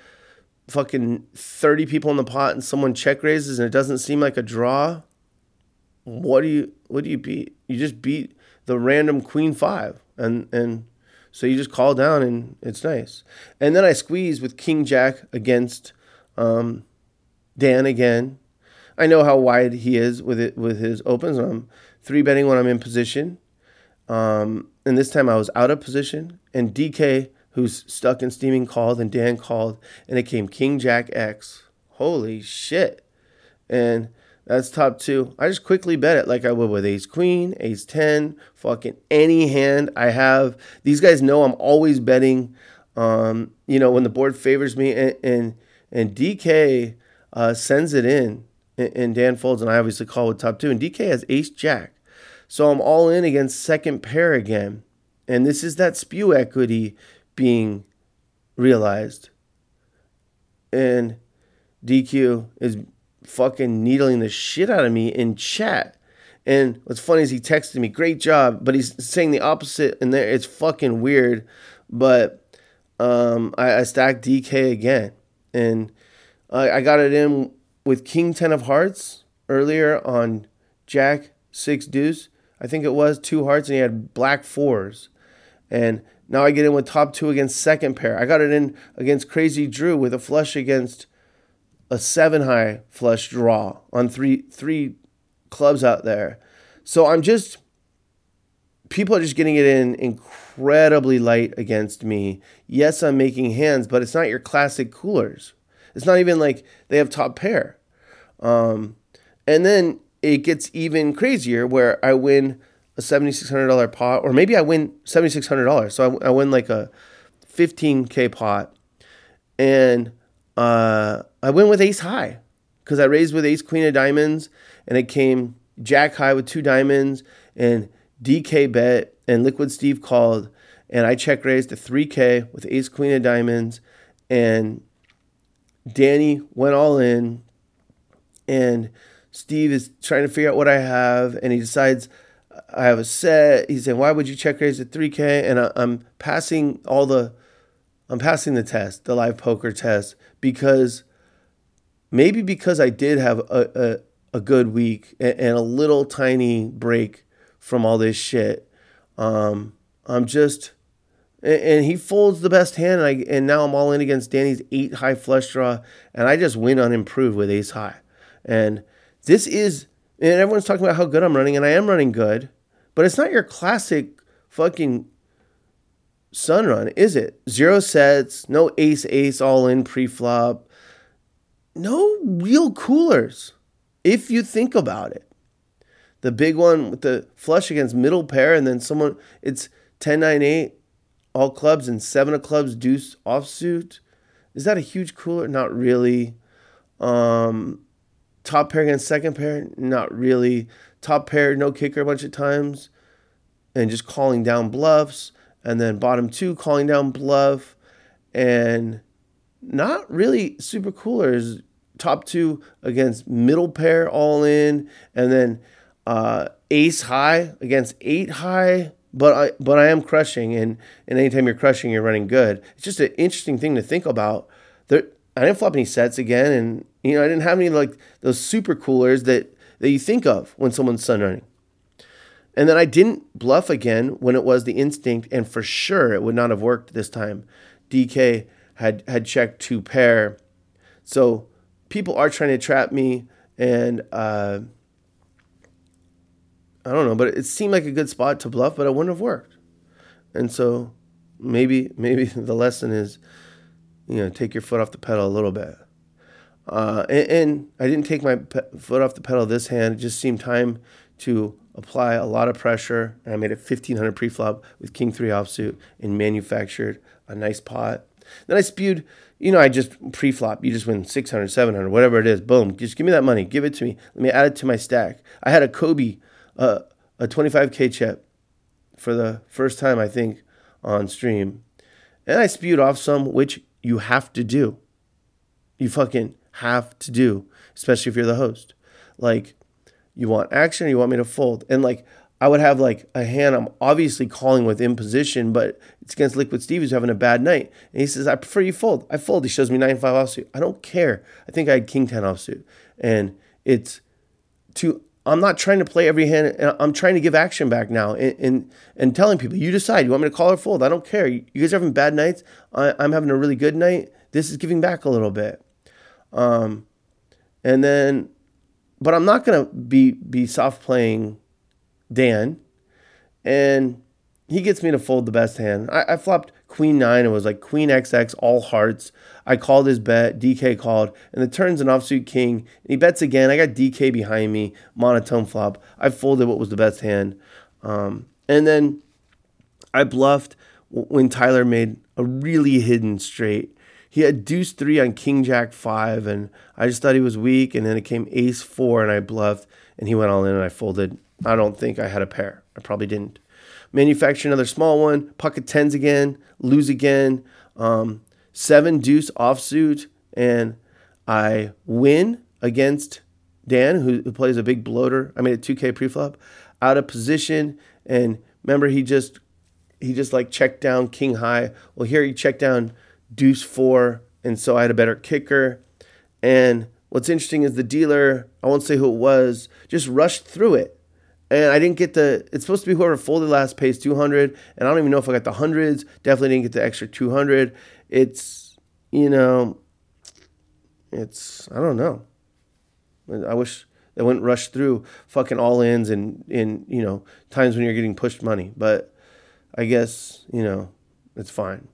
Fucking 30 people in the pot and someone check raises and it doesn't seem like a draw. What do you beat? You just beat the random queen 5. And So you just call down and it's nice. And then I squeeze with King Jack against Dan again. I know how wide he is with it with his opens. I'm 3-betting when I'm in position. And this time I was out of position. And DK, who's stuck and steaming, called, and Dan called, and it came King Jack X. Holy shit. And that's top two. I just quickly bet it like I would with Ace Queen, Ace 10, fucking any hand I have. These guys know I'm always betting, you know, when the board favors me. And DK sends it in, and Dan folds, and I obviously call with top two. And DK has Ace Jack. So I'm all in against second pair again. And this is that spew equity being realized. And DQ is fucking needling the shit out of me in chat. And what's funny is he texted me, great job, but he's saying the opposite in there. It's fucking weird. But I stacked DK again. And I got it in with King 10 of hearts earlier on Jack 6 deuce. I think it was 2 hearts, and he had black 4s. And now I get in with top 2 against second pair. I got it in against Crazy Drew with a flush against a 7-high flush draw on three clubs out there. So I'm just, people are just getting it in incredibly light against me. Yes, I'm making hands, but it's not your classic coolers. It's not even like they have top pair. And then it gets even crazier where I win a $7,600 pot, or maybe I win $7,600. So I win like a 15K pot, and I went with ace high because I raised with ace queen of diamonds, and it came jack high with 2 diamonds, and DK bet, and Liquid Steve called, and I check raised to 3K with ace queen of diamonds, and Danny went all in, and Steve is trying to figure out what I have, and he decides I have a set. He said, why would you check raise at 3K? And I'm passing the test, the live poker test, because I did have a good week and a little tiny break from all this shit. And he folds the best hand, and now I'm all in against Danny's 8-high flush draw, and I just win unimproved with ace high. And this is, and everyone's talking about how good I'm running, and I am running good, but it's not your classic fucking sun run, is it? 0 sets, no ace, all in pre-flop, no real coolers, if you think about it. The big one with the flush against middle pair, and then someone, it's 10, 9, 8, all clubs, and 7 of clubs, deuce, offsuit. Is that a huge cooler? Not really. Top pair against second pair, not really. Top pair, no kicker a bunch of times, and just calling down bluffs. And then bottom 2, calling down bluff, and not really super coolers. Top 2 against middle pair, all in, and then ace high against 8-high. But I am crushing, and anytime you're crushing, you're running good. It's just an interesting thing to think about. I didn't flop any sets again, and you know, I didn't have any like those super coolers that you think of when someone's sun running. And then I didn't bluff again when it was the instinct, and for sure it would not have worked this time. DK had checked 2 pair. So people are trying to trap me, and I don't know, but it seemed like a good spot to bluff, but it wouldn't have worked. And so maybe the lesson is, you know, take your foot off the pedal a little bit. And I didn't take my foot off the pedal this hand. It just seemed time to apply a lot of pressure. And I made a 1500 preflop with King 3 offsuit and manufactured a nice pot. Then I spewed, you know, I just preflop. You just win 600, 700, whatever it is. Boom. Just give me that money. Give it to me. Let me add it to my stack. I had a Kobe, a 25K chip for the first time, I think, on stream. And I spewed off some, which you have to do. You fucking have to do, especially if you're the host. Like, you want action, or you want me to fold? And like, I would have like a hand I'm obviously calling with in position, but it's against Liquid Steve, who's having a bad night. And he says, I prefer you fold. I fold. He shows me 9-5 offsuit. I don't care. I think I had King 10 offsuit. And it's two I'm not trying to play every hand. I'm trying to give action back now and telling people, you decide. You want me to call or fold? I don't care. You guys are having bad nights. I'm having a really good night. This is giving back a little bit. And then, but I'm not going to be soft playing Dan. And he gets me to fold the best hand. I flopped Queen 9. It was like Queen XX, all hearts. I called his bet. DK called. And the turn's an offsuit king. And he bets again. I got DK behind me. Monotone flop. I folded what was the best hand. And then I bluffed when Tyler made a really hidden straight. He had deuce 3 on King Jack 5. And I just thought he was weak. And then it came ace 4. And I bluffed. And he went all in and I folded. I don't think I had a pair. I probably didn't. Manufacture another small one, pocket tens again, lose again, 7-deuce offsuit, and I win against Dan, who plays a big bloater. I made a 2K preflop, out of position, and remember he just like checked down king high. Well, here he checked down deuce 4, and so I had a better kicker. And what's interesting is the dealer, I won't say who it was, just rushed through it. And I didn't get it's supposed to be whoever folded last pays 200. And I don't even know if I got the hundreds. Definitely didn't get the extra 200. I don't know. I wish they wouldn't rush through fucking all-ins and times when you're getting pushed money. But I guess, it's fine.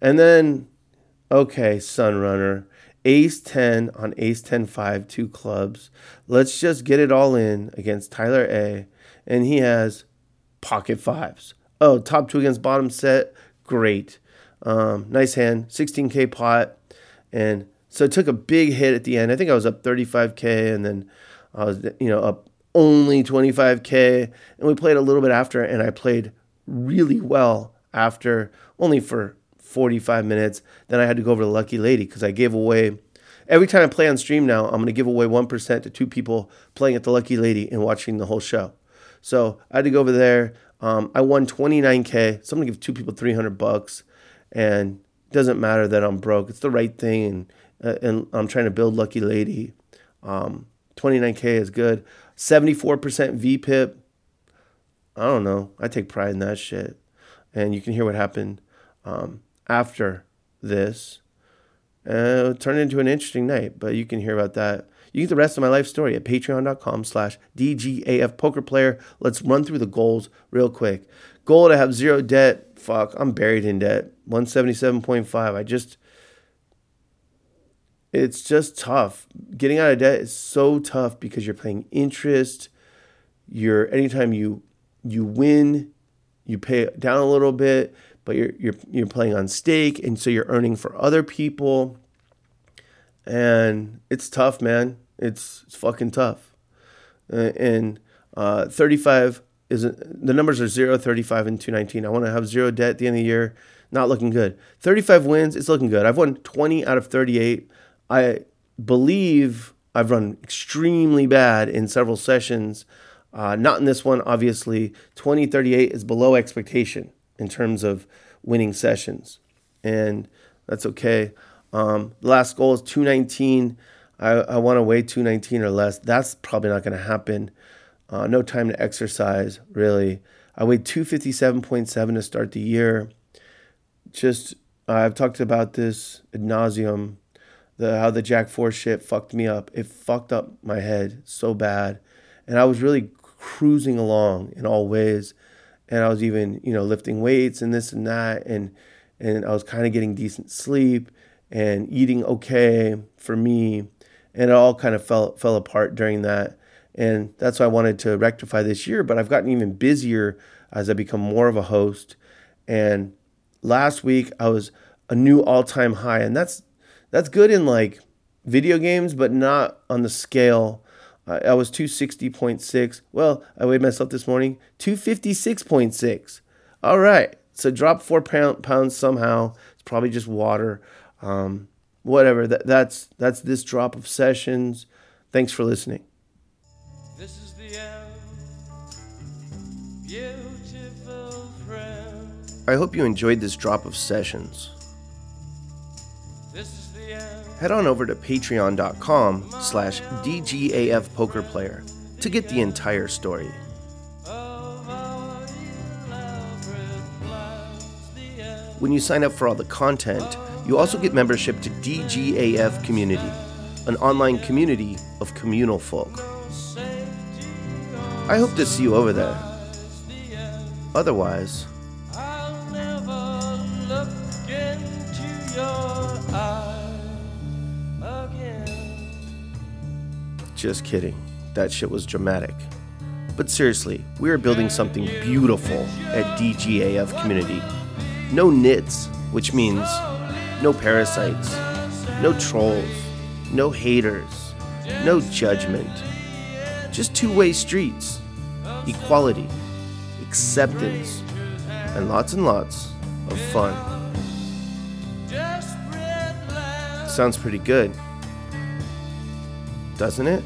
And then, okay, Sunrunner. Ace 10 on ace 10 5, 2 clubs. Let's just get it all in against Tyler A. And he has pocket fives. Oh, top 2 against bottom set. Great. Nice hand. 16K pot. And so it took a big hit at the end. I think I was up 35K and then I was, up only 25K. And we played a little bit after and I played really well after, only for 45 minutes. Then I had to go over to Lucky Lady because I gave away, every time I play on stream now, I'm going to give away 1% to 2 people playing at the Lucky Lady and watching the whole show. So I had to go over there. I won 29K. So I'm going to give 2 people $300. And it doesn't matter that I'm broke. It's the right thing. And I'm trying to build Lucky Lady. 29K is good. 74% VPIP. I don't know. I take pride in that shit. And you can hear what happened after this, it turned into an interesting night, but you can hear about that. You get the rest of my life story at patreon.com/DGAF poker player. Let's run through the goals real quick. Goal to have 0 debt. Fuck, I'm buried in debt. 177.5. It's just tough. Getting out of debt is so tough because you're paying interest. Anytime you win, you pay down a little bit. But you're playing on stake, and so you're earning for other people, and it's tough, man. It's fucking tough. And 35 isn't, the numbers are 0, 35, and 219. I want to have 0 debt at the end of the year. Not looking good. 35 wins, it's looking good. I've won 20 out of 38. I believe I've run extremely bad in several sessions. Not in this one, obviously. 2038 is below expectation in terms of winning sessions. And that's okay. The last goal is 219. I want to weigh 219 or less. That's probably not going to happen. No time to exercise, really. I weighed 257.7 to start the year. I've talked about this ad nauseum, how the Jack 4 shit fucked me up. It fucked up my head so bad. And I was really cruising along in all ways. And I was even, lifting weights and this and that. And I was kind of getting decent sleep and eating okay for me. And it all kind of fell apart during that. And that's why I wanted to rectify this year. But I've gotten even busier as I become more of a host. And last week, I was a new all-time high. And that's good in, video games, but not on the scale. I was 260.6. Well, I weighed myself this morning, 256.6. All right. So drop 4 pounds somehow. It's probably just water. Whatever. That's this drop of sessions. Thanks for listening. This is the end. Beautiful friend. I hope you enjoyed this drop of sessions. This is the end. Head on over to patreon.com/DGAF poker player. to get the entire story. When you sign up for all the content, you also get membership to DGAF Community, an online community of communal folk. I hope to see you over there. Otherwise, I'll never look into your eyes again. Just kidding. That shit was dramatic. But seriously, we are building something beautiful at DGAF Community. No nits, which means no parasites, no trolls, no haters, no judgment. Just two-way streets, equality, acceptance, and lots of fun. Sounds pretty good, doesn't it?